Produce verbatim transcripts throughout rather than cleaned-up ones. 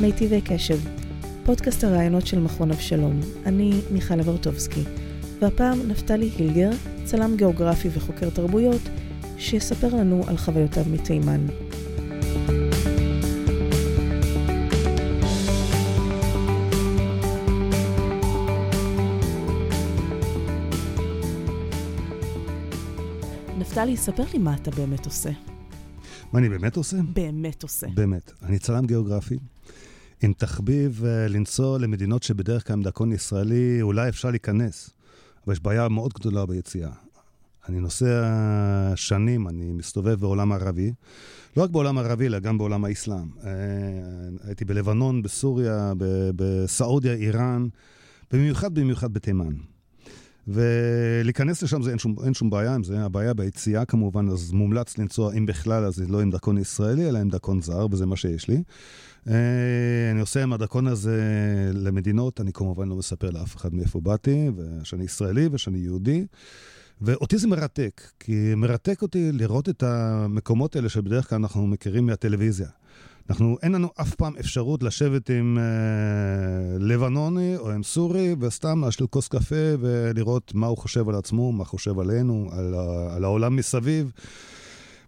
מיטיבי קשב, פודקאסט הרעיונות של מכון אבשלום. אני מיכל אורטובסקי, והפעם נפתלי הילגר, צלם גיאוגרפי וחוקר תרבויות, שיספר לנו על חוויותיו מתימן. נפתלי, ספר לי מה אתה באמת עושה. מה אני באמת עושה? באמת עושה. באמת. אני צלם גיאוגרפי. עם תחביב לנסוע למדינות שבדרך כלל דרכון ישראלי אולי אפשר להיכנס. אבל יש בעיה מאוד גדולה ביציאה. אני נוסע שנים, אני מסתובב בעולם הערבי. לא רק בעולם הערבי, אלא גם בעולם האסלאם. הייתי בלבנון, בסוריה, בסעודיה, איראן, במיוחד במיוחד בתימן. ולהיכנס לשם זה אין שום, אין שום בעיה עם זה, הבעיה ביציאה כמובן, אז מומלץ לנסוע אם בכלל, אז לא עם דרכון ישראלי, אלא עם דרכון זר, וזה מה שיש לי. אני עושה עם הדרכון הזה למדינות, אני כמובן לא מספר לאף אחד מאיפה באתי, שאני ישראלי ושאני יהודי, ואותי זה מרתק, כי מרתק אותי לראות את המקומות האלה שבדרך כלל אנחנו מכירים מהטלוויזיה. אנחנו, אין לנו אף פעם אפשרות לשבת עם אה, לבנוני או עם סורי, וסתם להשליל כוס קפה ולראות מה הוא חושב על עצמו, מה חושב עלינו, על, על העולם מסביב.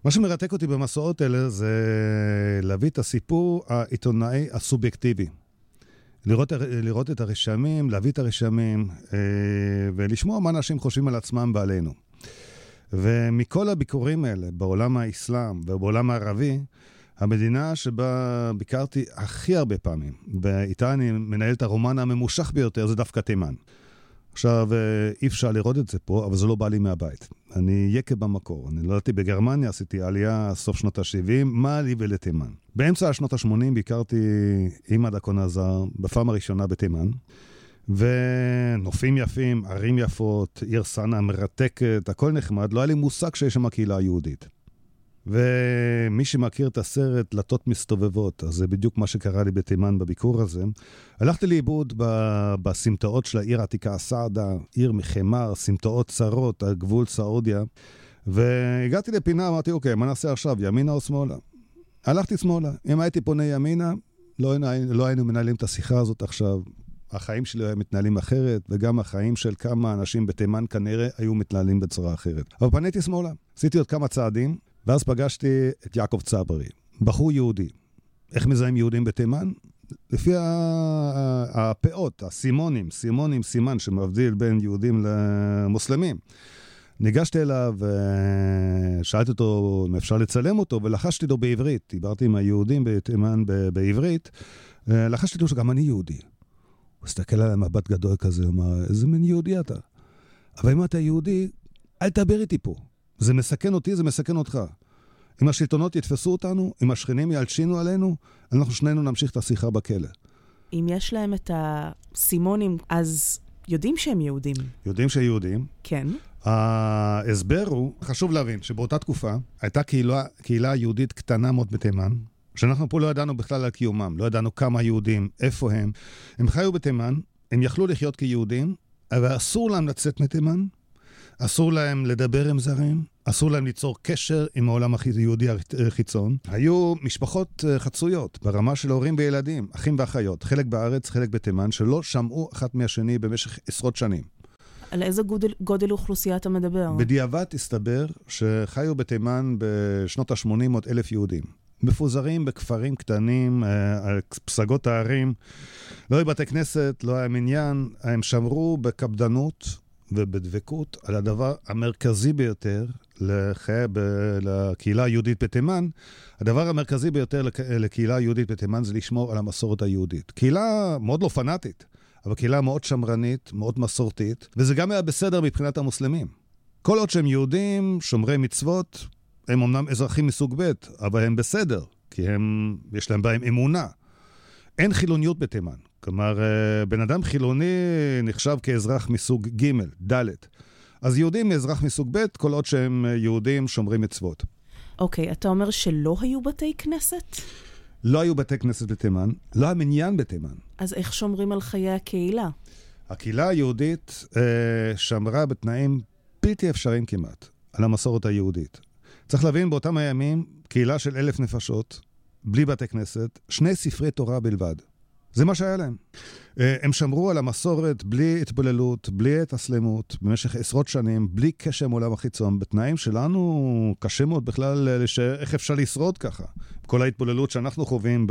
מה שמרתק אותי במסעות האלה זה להביא את הסיפור העיתונאי הסובייקטיבי. לראות, לראות את הרשמים, להביא את הרשמים, אה, ולשמוע מה אנשים חושבים על עצמם ועלינו. ומכל הביקורים האלה, בעולם האסלאם ובעולם הערבי, המדינה שבה ביקרתי הכי הרבה פעמים, ואיתה אני מנהל את הרומן הממושך ביותר, זה דווקא תימן. עכשיו, אי אפשר לראות את זה פה, אבל זה לא בא לי מהבית. אני יקב במקור. אני נולדתי בגרמניה, עשיתי עלייה סוף שנות ה-שבעים, מה לי ולתימן? באמצע השנות ה-שמונים ביקרתי עם הדרכון הזר, בפעם הראשונה בתימן, ונופים יפים, ערים יפות, עיר סנה מרתקת, הכל נחמד, לא היה לי מושג שיש שם הקהילה היהודית. ומי שמכיר את הסרט דלתות מסתובבות, אז זה בדיוק מה שקרה לי בתימן בביקור הזה. הלכתי לאיבוד בסמטאות של העיר עתיקה סעדה, עיר מחמר, סמטאות צרות, הגבול סעודיה, והגעתי לפינה, אמרתי, אוקיי, מה נעשה עכשיו, ימינה או שמאלה? הלכתי שמאלה. אם הייתי פונה ימינה, לא, לא היינו מנהלים את השיחה הזאת עכשיו. החיים שלי היו מתנהלים אחרת, וגם החיים של כמה אנשים בתימן כנראה היו מתנהלים בצורה אחרת. אבל פניתי שמאלה, עשיתי עוד כמה צעדים, ואז פגשתי את יעקב צברי, בחור יהודי. איך מזהים יהודים בתימן? לפי הפאות, הסימונים, סימונים, סימן שמבדיל בין יהודים למוסלמים. ניגשתי אליו, שאלתי אותו אם אפשר לצלם אותו, ולחשתי לו בעברית. דיברתי עם היהודים בתימן בעברית, לחשתי לו שגם אני יהודי. הוא הסתכל עליי מבט גדול כזה, הוא אמר, איזה מין יהודי אתה? אבל אם אתה יהודי, אל תדבר איתי פה. זה מסכן אותי, זה מסכן אותך. אם השלטונות יתפסו אותנו, אם השכנים ילשינו עלינו, אנחנו שנינו נמשיך את השיחה בכלא. אם יש להם את הסימונים, אז יודעים שהם יהודים. יודעים שהם יהודים. כן. ההסבר הוא, חשוב להבין, שבאותה תקופה הייתה קהילה, קהילה יהודית קטנה מאוד בתימן, שאנחנו פה לא ידענו בכלל על קיומם, לא ידענו כמה יהודים, איפה הם. הם חיו בתימן, הם יכלו לחיות כיהודים, אבל אסור להם לצאת מתימן, אסור להם לדבר עם זרים, אסור להם ליצור קשר עם העולם היהודי החיצון. היו משפחות חצויות ברמה של הורים וילדים, אחים ואחיות, חלק בארץ, חלק בתימן, שלא שמעו אחת מהשני במשך עשרות שנים. על איזה גודל, גודל אוכלוסייה אתה מדבר? בדיעבד הסתבר שחיו בתימן בשנות ה-שמונים עוד אלף יהודים. מפוזרים בכפרים קטנים, על פסגות הערים. לא היה בתי כנסת, לא היה מניין, הם שמרו בקפדנות ובדבקות על הדבר המרכזי ביותר לחיי, לקהילה היהודית בתימן. הדבר המרכזי ביותר לקהילה היהודית בתימן זה לשמור על המסורת היהודית. קהילה מאוד לא פנאטית, אבל קהילה מאוד שמרנית, מאוד מסורתית, וזה גם היה בסדר מבחינת המוסלמים. כל עוד שהם יהודים, שומרי מצוות, הם אמנם אזרחים מסוג ב', אבל הם בסדר, כי הם, יש להם בהם אמונה. אין חילוניות בתימן. כלומר, בן אדם חילוני נחשב כאזרח מסוג ג' ד'. אז יהודים אזרח מסוג ב', כל עוד שהם יהודים שומרים מצוות. אוקיי, אתה אומר שלא היו בתי כנסת? לא היו בתי כנסת בתימן, לא המניין בתימן. אז איך שומרים על חיי הקהילה? הקהילה היהודית שמרה בתנאים בלתי אפשריים כמעט, על המסורת היהודית. צריך להבין, באותם הימים, קהילה של אלף נפשות, בלי בתי כנסת, שני ספרי תורה בלבד. זה מה שהיה להם. הם שמרו על המסורת בלי התבוללות, בלי התסלמות, במשך עשרות שנים, בלי קשר עם עולם החיצון, בתנאים שלנו קשה מאוד בכלל, איך אפשר לשרוד ככה. כל ההתבוללות שאנחנו חווים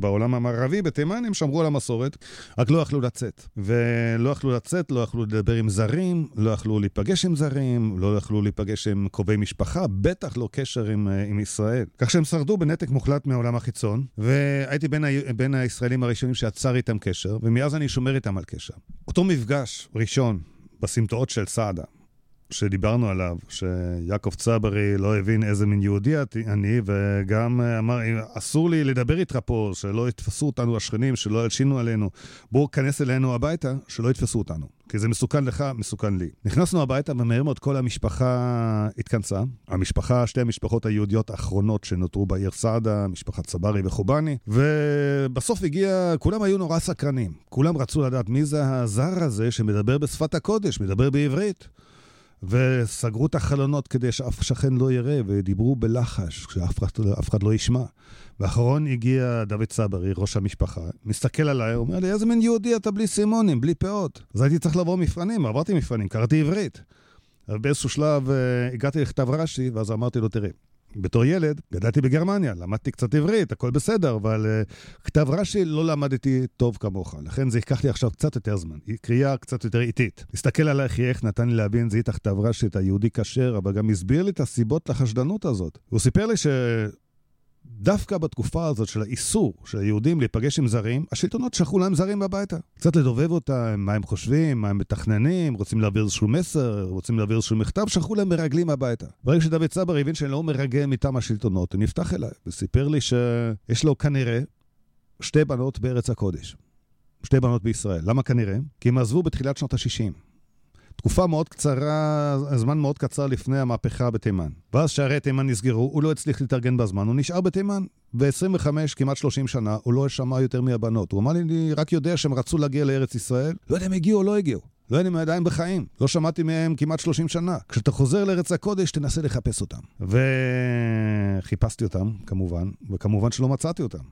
בעולם המערבי, בתימן, הם שמרו על המסורת, רק לא יכלו לצאת. ולא יכלו לצאת, לא יכלו לדבר עם זרים, לא יכלו להיפגש עם זרים, לא יכלו להיפגש עם קרובי משפחה, בטח לא קשר עם, עם ישראל. כך שהם שרדו בנתק מוחלט מהעולם החיצון, והייתי בין, ה... בין הישראלים הראשונים שעצר איתם קשר, ומאז אני שומר איתם על קשר. אותו מפגש ראשון בסמטאות של סעדה, שדיברנו עליו, שיעקב צברי לא הבין איזה מין יהודי אני, וגם אמר, אסור לי לדבר איתך פה, שלא יתפסו אותנו השכנים, שלא ילשינו עלינו. בואו כנס אלינו הביתה, שלא יתפסו אותנו. כי זה מסוכן לך, מסוכן לי. נכנסנו הביתה, ומהר מאוד כל המשפחה התכנסה. המשפחה, שתי המשפחות היהודיות האחרונות שנותרו בעיר סעדה, משפחת צברי וחובני, ובסוף הגיע, כולם היו נורא סקרנים. כולם רצו לדעת מי זה הזר הזה שמדבר בשפת הקודש, מדבר בעברית. וסגרו את החלונות כדי שאף שכן לא יראה, ודיברו בלחש, כשאף אף אחד לא ישמע. ואחרון הגיע דוד צברי, ראש המשפחה, מסתכל עליי, אומר לי, איזה מין יהודי אתה בלי סימונים, בלי פאות. אז הייתי צריך לעבור מפרנים, עברתי מפרנים, קראתי עברית. באיזשהו שלב הגעתי לכתב רש"י, ואז אמרתי לו, תראה, בתור ילד, גדלתי בגרמניה, למדתי קצת עברית, הכל בסדר, אבל uh, כתב רש"י לא למדתי טוב כמוך, לכן זה ייקח לי עכשיו קצת יותר זמן, קריאה קצת יותר איטית. הסתכל עליי חייך, נתן לי להבין, זה איתך כתב רש"י, את היהודי כשר, אבל גם הסביר לי את הסיבות לחשדנות הזאת. הוא סיפר לי שדווקא בתקופה הזאת של האיסור של היהודים להיפגש עם זרים, השלטונות שכחו להם זרים בביתה. קצת לדובב אותם, מה הם חושבים, מה הם מתכננים, רוצים להעביר איזשהו מסר, רוצים להעביר איזשהו מכתב, שכחו להם מרגלים הביתה. ברגע שדוד צבר הבין שאני לא מרגל מטעם השלטונות, הוא נפתח אליי וסיפר לי שיש לו כנראה שתי בנות בארץ הקודש. שתי בנות בישראל. למה כנראה? כי הם עזבו בתחילת שנות ה-שישים. תקופה מאוד קצרה, זמן מאוד קצר לפני המהפכה בתימן. ואז שערי תימן נסגרו, הוא לא הצליח להתארגן בזמן, הוא נשאר בתימן. ב-עשרים וחמש, כמעט שלושים שנה, הוא לא שמע יותר מהבנות. הוא אמר לי, אני רק יודע שהם רצו להגיע לארץ ישראל. לא יודע אם הגיעו או לא הגיעו. לא יודע אם עדיין בחיים. לא שמעתי מהם כמעט שלושים שנה. כשאתה חוזר לארץ הקודש, תנסה לחפש אותם. וחיפשתי אותם, כמובן, וכמובן שלא מצאתי אותם.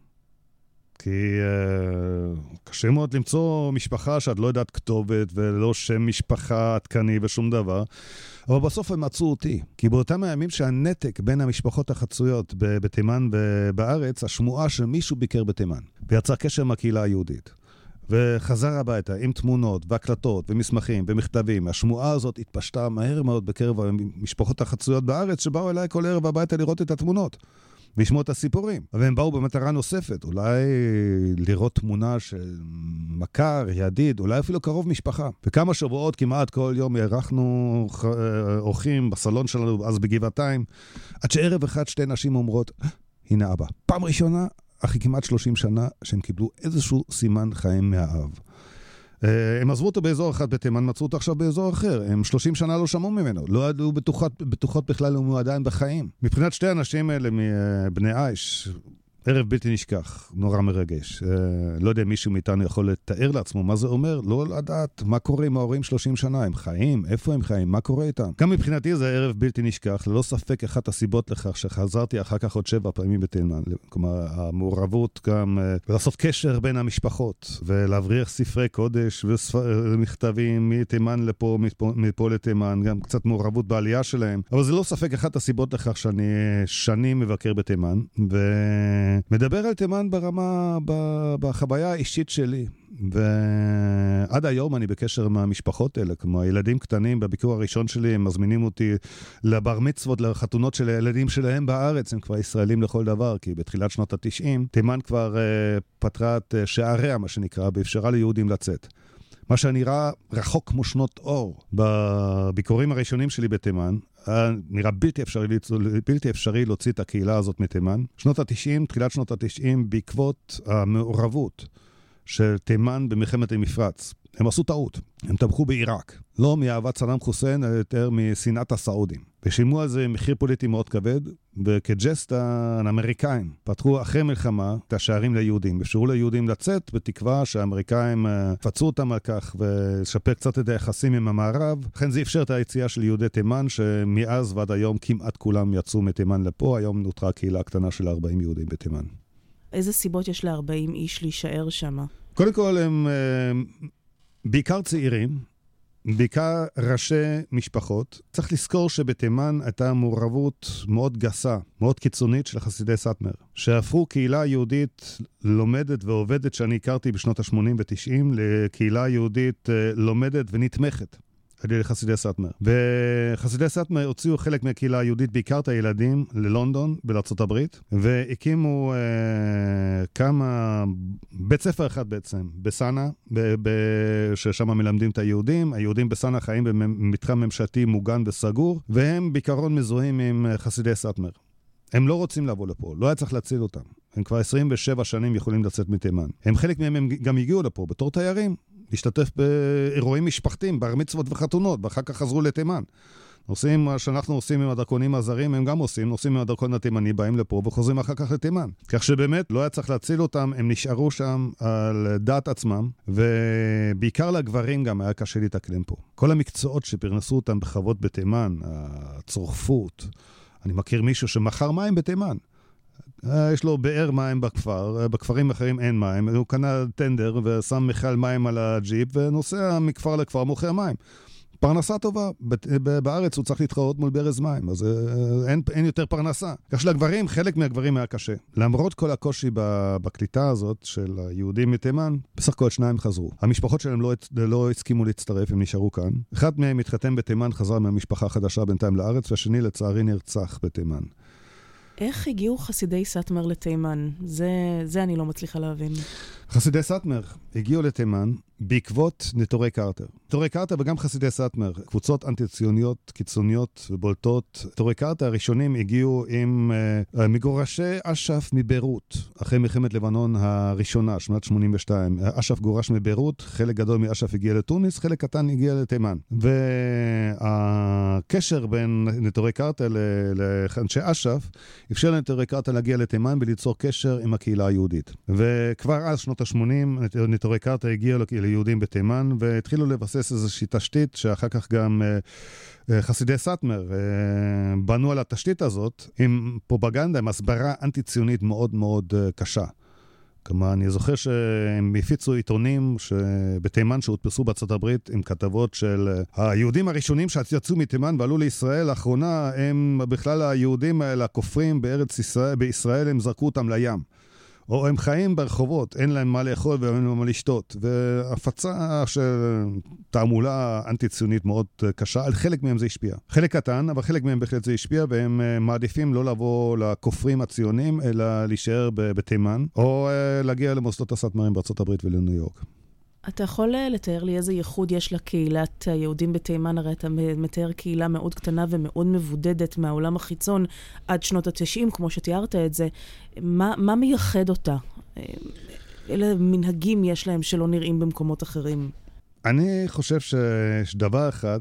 כי uh, קשה מאוד למצוא משפחה שאת לא יודעת כתובת ולא שם משפחה עדכני ושום דבר, אבל בסוף הם מצאו אותי, כי באותם הימים שהנתק בין המשפחות החצויות בתימן ובארץ, השמועה שמישהו ביקר בתימן ויצר קשר מהקהילה היהודית וחזר הביתה עם תמונות והקלטות ומסמכים ומכתבים. השמועה הזאת התפשטה מהר מאוד בקרב המשפחות החצויות בארץ, שבאו אליי כל ערב הביתה לראות את התמונות וישמעו את הסיפורים. והם באו במטרה נוספת, אולי לראות תמונה של מכר, ידיד, אולי אפילו קרוב משפחה. וכמה שבועות כמעט כל יום ערכנו אורחים בסלון שלנו, אז בגבעתיים, עד שערב אחד שתי נשים אומרות, הנה אבא. פעם ראשונה, אחרי כמעט שלושים שנה, שהם קיבלו איזשהו סימן חיים מהאב. הם עזבו אותו באזור אחד בתימן, מצאו אותו עכשיו באזור אחר. הם שלושים שנה לא שמעו ממנו, לא היו בטוחות, בטוחות בכלל, הם עדיין בחיים. מבחינת שתי אנשים האלה מבני עיש, ערב בלתי נשכח, נורא מרגש. לא יודע, מישהו מאיתנו יכול לתאר לעצמו מה זה אומר, לא לדעת מה קורה עם ההורים שלושים שנה, הם חיים, איפה הם חיים, מה קורה איתם. גם מבחינתי זה ערב בלתי נשכח, ללא ספק אחת הסיבות לכך שחזרתי אחר כך עוד שבע פעמים בתימן. כלומר, המעורבות גם, ולסוף קשר בין המשפחות, ולהבריח ספרי קודש ומכתבים מתימן לפה, מפה, מפה לתימן, גם קצת מעורבות בעלייה שלהם. אבל זה לא ספק אחת הסיבות לכך שאני שנים מבקר בתימן, ו... מדבר על תימן ברמה, בחוויה האישית שלי. ועד היום אני בקשר עם המשפחות האלה, כמו הילדים קטנים, בביקור הראשון שלי, הם מזמינים אותי לבר מצוות, לחתונות של הילדים שלהם בארץ, הם כבר ישראלים לכל דבר, כי בתחילת שנות ה-התשעים, תימן כבר uh, פתרה את uh, שעריה, מה שנקרא, ואפשרה ליהודים לצאת. מה שנראה רחוק כמו שנות אור בביקורים הראשונים שלי בתימן, נראה בלתי אפשרי, בלתי אפשרי להוציא את הקהילה הזאת מתימן. שנות ה-התשעים, תחילת שנות ה-התשעים, בעקבות המעורבות של תימן במלחמת המפרץ, הם עשו טעות, הם תמכו בעיראק, לא מאהבת סדאם חוסיין, אלא יותר משנאת הסעודים. ושילמו על זה מחיר פוליטי מאוד כבד, וכג'סטה, האמריקאים פתחו אחרי מלחמה את השערים ליהודים, אפשרו ליהודים לצאת בתקווה שהאמריקאים פצו אותם על כך, ושפר קצת את היחסים עם המערב. לכן זה אפשר את היציאה של יהודי תימן, שמאז ועד היום כמעט כולם יצאו מתימן לפה, היום נותרה קהילה קטנה של ארבעים יהודים בתימן. איזה סיבות יש ל-ארבעים איש להישאר שם? קודם כל הם בעיקר צעירים, בעיקר ראשי משפחות. צריך לזכור שבתימן הייתה מעורבות מאוד גסה, מאוד קיצונית של חסידי סאטמר, שהפכו קהילה יהודית לומדת ועובדת שאני הכרתי בשנות ה-שמונים ו-תשעים, לקהילה יהודית לומדת ונתמכת. על חסידי סאטמר. וחסידי סאטמר הוציאו חלק מהקהילה היהודית, בעיקר את הילדים, ללונדון, בארצות הברית, והקימו אה, כמה, בית ספר אחד בעצם, בסנה, ב- ב- ששם מלמדים את היהודים. היהודים בסנה חיים במתחם ממשלתי מוגן וסגור, והם בעיקרון מזוהים עם חסידי סאטמר. הם לא רוצים לבוא לפה, לא היה צריך להציל אותם. הם כבר עשרים ושבע שנים יכולים לצאת מתימן. הם חלק מהם הם גם הגיעו לפה בתור תיירים, להשתתף באירועים משפחתיים, בר מצוות וחתונות, ואחר כך חזרו לתימן. נוסעים, מה שאנחנו עושים עם הדרכונים הזרים, הם גם עושים, נוסעים עם הדרכון התימני, באים לפה וחוזרים אחר כך לתימן. כך שבאמת לא היה צריך להציל אותם, הם נשארו שם על דעת עצמם, ובעיקר לגברים גם היה קשה להתאקלם פה. כל המקצועות שפרנסו אותם בחוות בתימן, הצורפות, אני מכיר מישהו שמחר מים בתימן. יש לו באר מים בכפר, בכפרים אחרים אין מים, הוא קנה טנדר ושם מיכל מים על הג'יפ ונוסע מכפר לכפר מוכר מים. פרנסה טובה, בארץ הוא צריך להתחרות מול ברז מים, אז אין, אין יותר פרנסה. כך שלגברים, חלק מהגברים היה קשה. למרות כל הקושי בקליטה הזאת של היהודים מתימן, בסך הכל שניים חזרו. המשפחות שלהם לא, לא הסכימו להצטרף, הם נשארו כאן. אחד מהם התחתן בתימן, חזר מהמשפחה החדשה בינתיים לארץ, והשני לצערי נרצח בתימן. איך הגיעו חסידי סאטמר לתימן? זה, זה אני לא מצליחה להבין. חסידי סאטמר הגיעו לתימן בעקבות נטורי קרטר. נטורי קרטר וגם חסידי סאטמר, קבוצות אנטי-ציוניות, קיצוניות ובולטות. נטורי קרטר הראשונים הגיעו עם uh, מגורשי אשף מביירות, אחרי מלחמת לבנון הראשונה, שנת שמונים ושתיים. אשף גורש מביירות, חלק גדול מאשף הגיע לתוניס, חלק קטן הגיע לתימן. והקשר בין נטורי קרטר לאנשי אשף, אפשר לנטורי קרטר להגיע לתימן וליצור קשר עם הקהילה היהודית. וכבר אז שנות ה-שמונים, נטורי קרטר הגיעו ליהודים בתימן, והתחילו לבסס איזושהי תשתית, שאחר כך גם חסידי סאטמר בנו על התשתית הזאת, עם פרופגנדה, עם הסברה אנטי-ציונית מאוד מאוד קשה. כלומר, אני זוכר שהם הפיצו עיתונים בתימן שהודפסו בארצות הברית עם כתבות של היהודים הראשונים שיצאו מתימן ועלו לישראל, לאחרונה הם בכלל היהודים האלה, הכופרים בארץ ישראל, בישראל, הם זרקו אותם לים. או הם חיים ברחובות, אין להם מה לאכול ואין להם מה לשתות. והפצה של תעמולה אנטי-ציונית מאוד קשה, על חלק מהם זה השפיע. חלק קטן, אבל חלק מהם בהחלט זה השפיע, והם מעדיפים לא לבוא לכופרים הציונים, אלא להישאר בתימן, או להגיע למוסדות הסאטמרים בארצות הברית ולניו יורק. אתה יכול לתאר לי איזה ייחוד יש לקהילת היהודים בתימן? הרי אתה מתאר קהילה מאוד קטנה ומאוד מבודדת מהעולם החיצון עד שנות ה-תשעים, כמו שתיארת את זה. מה, מה מייחד אותה? אלה מנהגים יש להם שלא נראים במקומות אחרים. אני חושב שיש דבר אחד,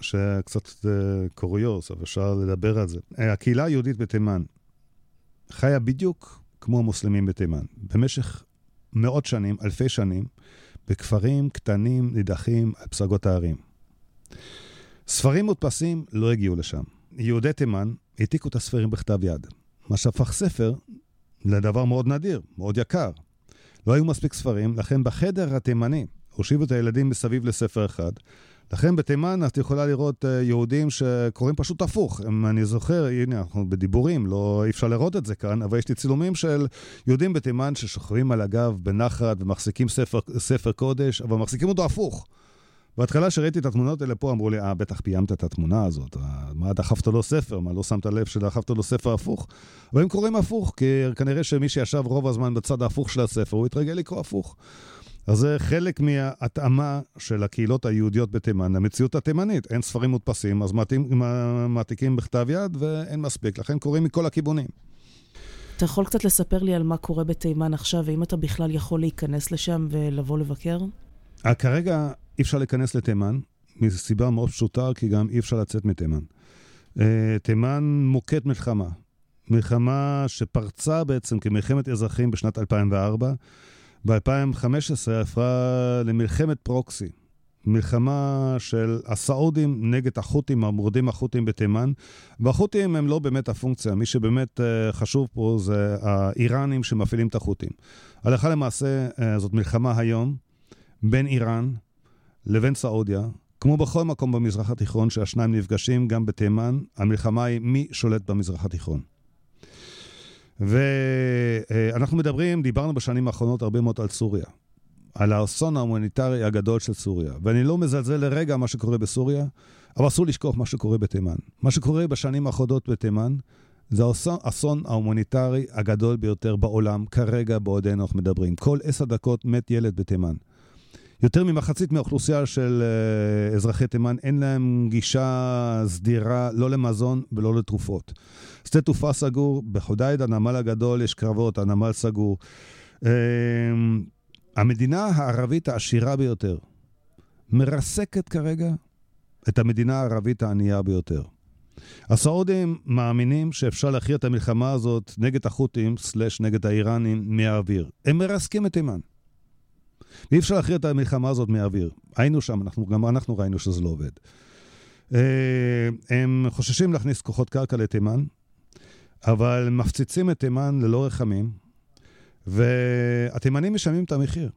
שקצת קוריוס, אבל אפשר לדבר על זה. הקהילה היהודית בתימן חיה בדיוק כמו המוסלמים בתימן. במשך מאות שנים, אלפי שנים, בכפרים קטנים נידחים על פסגות הערים. ספרים מודפסים לא הגיעו לשם. יהודי תימן העתיקו את הספרים בכתב יד, מה שהפך ספר לדבר מאוד נדיר, מאוד יקר. לא היו מספיק ספרים, לכן בחדר התימני הושיבו את הילדים מסביב לספר אחד. לכן בתימן את יכולה לראות יהודים שקוראים פשוט הפוך. אני זוכר, הנה, אנחנו בדיבורים, לא אפשר לראות את זה כאן, אבל יש לי צילומים של יהודים בתימן ששוכבים על הגב בנחת ומחזיקים ספר, ספר קודש, אבל מחזיקים אותו הפוך. בהתחלה שראיתי את התמונות האלה פה, אמרו לי, אה, בטח פיימת את התמונה הזאת, מה דחפת לו ספר, מה לא שמת לב שדחפת לו ספר הפוך. אבל הם קוראים הפוך, כי כנראה שמי שישב רוב הזמן בצד ההפוך של הספר, הוא התרגל לקרוא הפוך. אז זה חלק מההתאמה של הקהילות היהודיות בתימן, למציאות התימנית. אין ספרים מודפסים, אז מעתיקים בכתב יד ואין מספיק, לכן קוראים מכל הכיוונים. אתה יכול קצת לספר לי על מה קורה בתימן עכשיו, ואם אתה בכלל יכול להיכנס לשם ולבוא לבקר? כרגע אי אפשר להיכנס לתימן, מסיבה מאוד פשוטה, כי גם אי אפשר לצאת מתימן. תימן מוקד מלחמה, מלחמה שפרצה בעצם כמלחמת אזרחים בשנת אלפיים וארבע, ב-אלפיים וחמש עשרה הפכה למלחמת פרוקסי, מלחמה של הסעודים נגד החות'ים, המורדים החות'ים בתימן, והחות'ים הם לא באמת הפונקציה, מי שבאמת חשוב פה זה האיראנים שמפעילים את החות'ים. הלכה למעשה זאת מלחמה היום בין איראן לבין סעודיה, כמו בכל מקום במזרח התיכון שהשניים נפגשים, גם בתימן, המלחמה היא מי שולט במזרח התיכון. ואנחנו מדברים, דיברנו בשנים האחרונות הרבה מאוד על סוריה, על האסון ההומניטרי הגדול של סוריה. ואני לא מזלזל לרגע מה שקורה בסוריה, אבל אסור לשכוח מה שקורה בתימן. מה שקורה בשנים האחרונות בתימן, זה האסון ההומניטרי הגדול ביותר בעולם, כרגע בעודנו אנחנו מדברים. כל עשר דקות מת ילד בתימן. יותר ממחצית מהאוכלוסייה של אזרחי תימן, אין להם גישה סדירה, לא למזון ולא לתרופות. שדה תעופה סגור, בחודייד הנמל הגדול יש קרבות, הנמל סגור. המדינה הערבית העשירה ביותר מרסקת כרגע את המדינה הערבית הענייה ביותר. הסעודים מאמינים שאפשר להכריע את המלחמה הזאת נגד החות'ים, סלש נגד האיראנים, מהאוויר. הם מרסקים את תימן. ואי אפשר להכריע את המלחמה הזאת מהאוויר. היינו שם, אנחנו, גם אנחנו ראינו שזה לא עובד. הם חוששים להכניס כוחות קרקע לתימן, אבל מפציצים את תימן ללא רחמים, והתימנים משלמים את המחיר.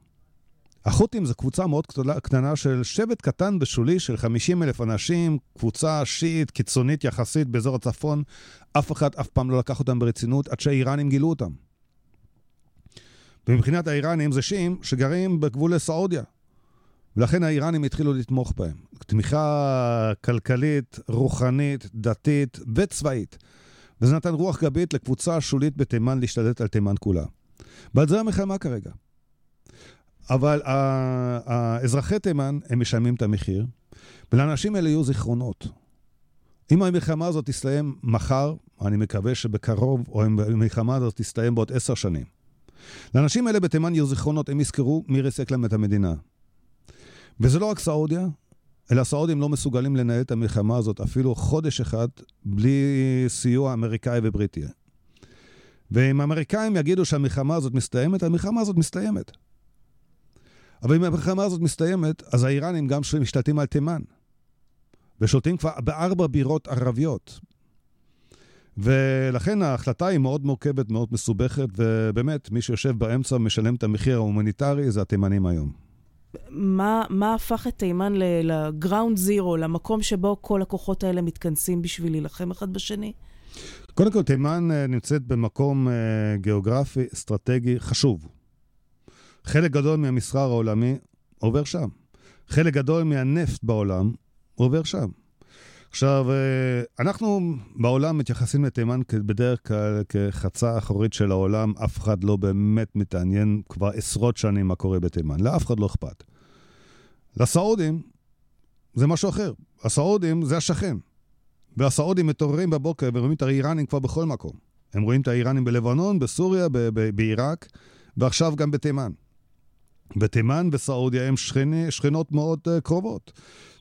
החות'ים זה קבוצה מאוד קטנה של שבט קטן בשולי של חמישים אלף אנשים, קבוצה שיעית, קיצונית יחסית באזור הצפון, אף אחד אף פעם לא לקח אותם ברצינות, עד שהאיראנים גילו אותם. ומבחינת האיראנים זה שיעים שגרים בגבול לסעודיה, ולכן האיראנים התחילו לתמוך בהם. תמיכה כלכלית, רוחנית, דתית וצבאית. וזה נתן רוח גבית לקבוצה שולית בתימן להשתלט על תימן כולה. ועל זה המלחמה כרגע. אבל האזרחי תימן, הם משלמים את המחיר, ולאנשים האלה יהיו זיכרונות. אם המלחמה הזאת תסתיים מחר, אני מקווה שבקרוב, או אם המלחמה הזאת תסתיים בעוד עשר שנים. לאנשים האלה בתימן יהיו זיכרונות, הם יזכרו מי ריסק להם את המדינה. וזה לא רק סעודיה, אלא הסעודים לא מסוגלים לנהל את המלחמה הזאת, אפילו חודש אחד, בלי סיוע אמריקאי ובריטי. ואם האמריקאים יגידו שהמלחמה הזאת מסתיימת, המלחמה הזאת מסתיימת. אבל אם המלחמה הזאת מסתיימת, אז האיראנים גם משתלטים על תימן. ושולטים כבר בארבע בירות ערביות. ולכן ההחלטה היא מאוד מורכבת, מאוד מסובכת, ובאמת, מי שיושב באמצע משלם את המחיר ההומניטרי, זה התימנים היום. מה, מה הפך את תימן לגראונד זירו, למקום שבו כל הכוחות האלה מתכנסים בשביל להילחם אחד בשני? קודם כל, תימן נמצאת במקום גיאוגרפי, אסטרטגי חשוב. חלק גדול מהמסחר העולמי עובר שם. חלק גדול מהנפט בעולם עובר שם. עכשיו, אנחנו בעולם מתייחסים לתימן בדרך כלל כחצה אחורית של העולם, אף אחד לא באמת מתעניין כבר עשרות שנים מה קורה בתימן. לאף אחד לא אכפת. לסעודים זה משהו אחר. הסעודים זה השכן. והסעודים מתעוררים בבוקר ורואים את האיראנים כבר בכל מקום. הם רואים את האיראנים בלבנון, בסוריה, ב- ב- בעיראק, ועכשיו גם בתימן. בתימן וסעודיה הם שכני, שכנות מאוד uh, קרובות,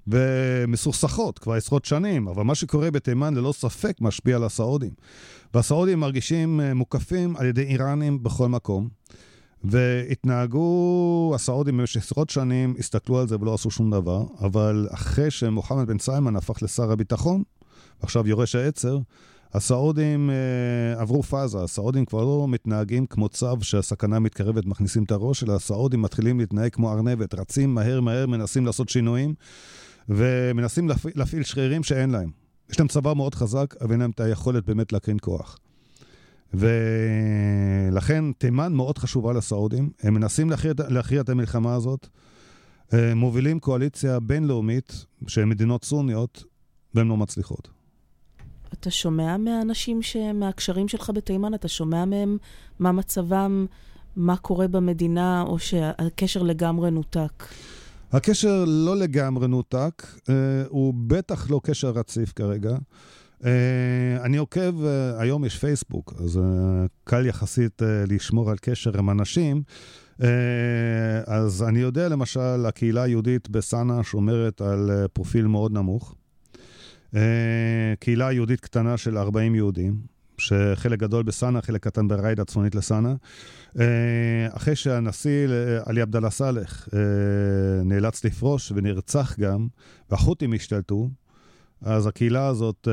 ומסוכסכות כבר עשרות שנים, אבל מה שקורה בתימן ללא ספק משפיע על הסעודים. והסעודים מרגישים uh, מוקפים על ידי איראנים בכל מקום, והתנהגו הסעודים במשך עשרות שנים, הסתכלו על זה ולא עשו שום דבר, אבל אחרי שמוחמד בן סיימן הפך לשר הביטחון, עכשיו יורש העצר, הסעודים אה, עברו פאזה, הסעודים כבר לא מתנהגים כמו צב שהסכנה מתקרבת, מכניסים את הראש, אלא הסעודים מתחילים להתנהג כמו ארנבת, רצים מהר מהר, מנסים לעשות שינויים, ומנסים להפעיל, להפעיל שרירים שאין להם. יש להם צבא מאוד חזק, אבל אין להם את היכולת באמת להקרין כוח. ולכן תימן מאוד חשובה לסעודים, הם מנסים להכריע, להכריע את המלחמה הזאת, אה, מובילים קואליציה בינלאומית, שהן מדינות סוניות, והן לא מצליחות. אתה שומע מהאנשים, מהקשרים שלך בתימן, אתה שומע מהם מה מצבם, מה קורה במדינה, או שהקשר לגמרי נותק? הקשר לא לגמרי נותק, הוא בטח לא קשר רציף כרגע. אני עוקב, היום יש פייסבוק, אז קל יחסית לשמור על קשר עם אנשים, אז אני יודע למשל, הקהילה היהודית בסנה שומרת על פרופיל מאוד נמוך, קהילה יהודית קטנה של ארבעים יהודים, שחלק גדול בסנה, חלק קטן בריידה צפונית לסנה. אחרי שהנשיא עלי עבדאללה סלח נאלץ לפרוש ונרצח גם, והחות'ים השתלטו, אז הקהילה הזאת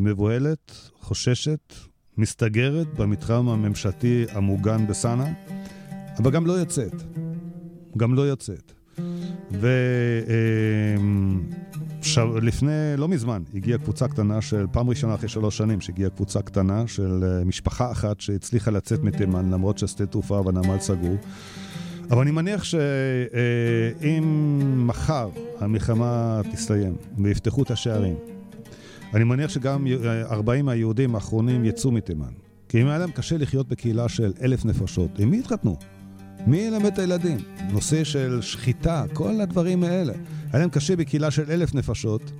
מבוהלת, חוששת, מסתגרת במתחם הממשלתי המוגן בסנה, אבל גם לא יוצאת. גם לא יוצאת. ולפני, לא מזמן, הגיעה קבוצה קטנה של, פעם ראשונה אחרי שלוש שנים, שהגיעה קבוצה קטנה של משפחה אחת שהצליחה לצאת מתימן, למרות ששדה תעופה והנמל סגור. אבל אני מניח שאם מחר המלחמה תסתיים ויפתחו את השערים, אני מניח שגם ארבעים היהודים האחרונים יצאו מתימן. כי אם היה להם קשה לחיות בקהילה של אלף נפשות, עם מי התחתנו? מי ילמד את הילדים? נושא של שחיטה, כל הדברים האלה. היה להם קשה בקהילה של אלף נפשות,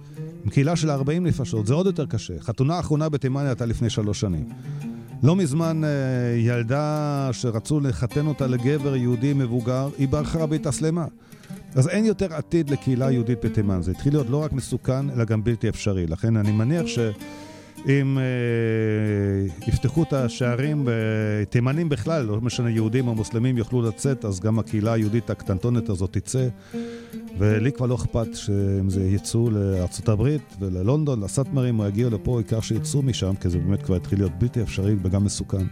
עם קהילה של ארבעים נפשות, זה עוד יותר קשה. חתונה האחרונה בתימן הייתה לפני שלוש שנים. לא מזמן ילדה שרצו לחתן אותה לגבר יהודי מבוגר, היא ברחה בהתאסלמה. אז אין יותר עתיד לקהילה יהודית בתימן. זה התחיל להיות לא רק מסוכן, אלא גם בלתי אפשרי. לכן אני מניח שאם אה, יפתחו את השערים, אה, תימנים בכלל, לא משנה יהודים או מוסלמים יוכלו לצאת, אז גם הקהילה היהודית הקטנטונת הזאת תצא. ולי כבר לא אכפת שאם זה יצאו לארצות הברית וללונדון, לסאטמרים, או יגיעו לפה, עיקר שיצאו משם, כי זה באמת כבר התחיל להיות בלתי אפשרי וגם מסוכן.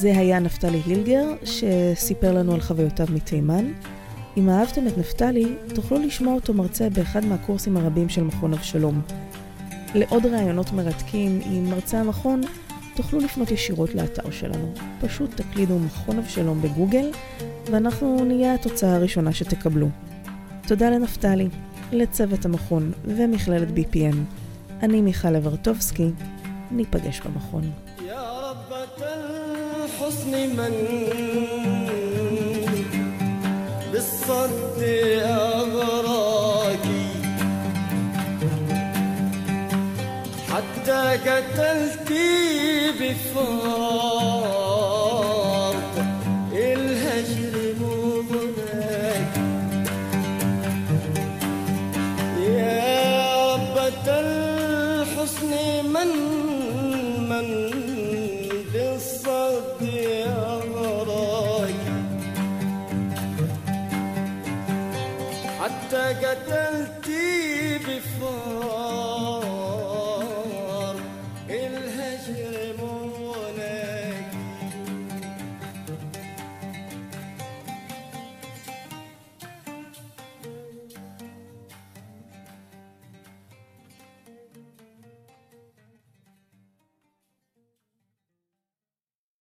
זה היה נפתלי הילגר, שסיפר לנו על חוויותיו מתימן. אם אהבתם את נפתלי, תוכלו לשמוע אותו מרצה באחד מהקורסים הרבים של מכון אבשלום. לעוד רעיונות מרתקים עם מרצה המכון, תוכלו לפנות ישירות לאתר שלנו. פשוט תקלידו מכון אבשלום בגוגל, ואנחנו נהיה התוצאה הראשונה שתקבלו. תודה לנפתלי, לצוות המכון ומכללת בי פי אם. אני מיכל אורטובסקי, ניפגש במכון. من بالصد أغراكي حتى قتلتي بفارق الهجر مو مناك يا ربة الحسن من من بالصد حتى قتلتي بفار الهجر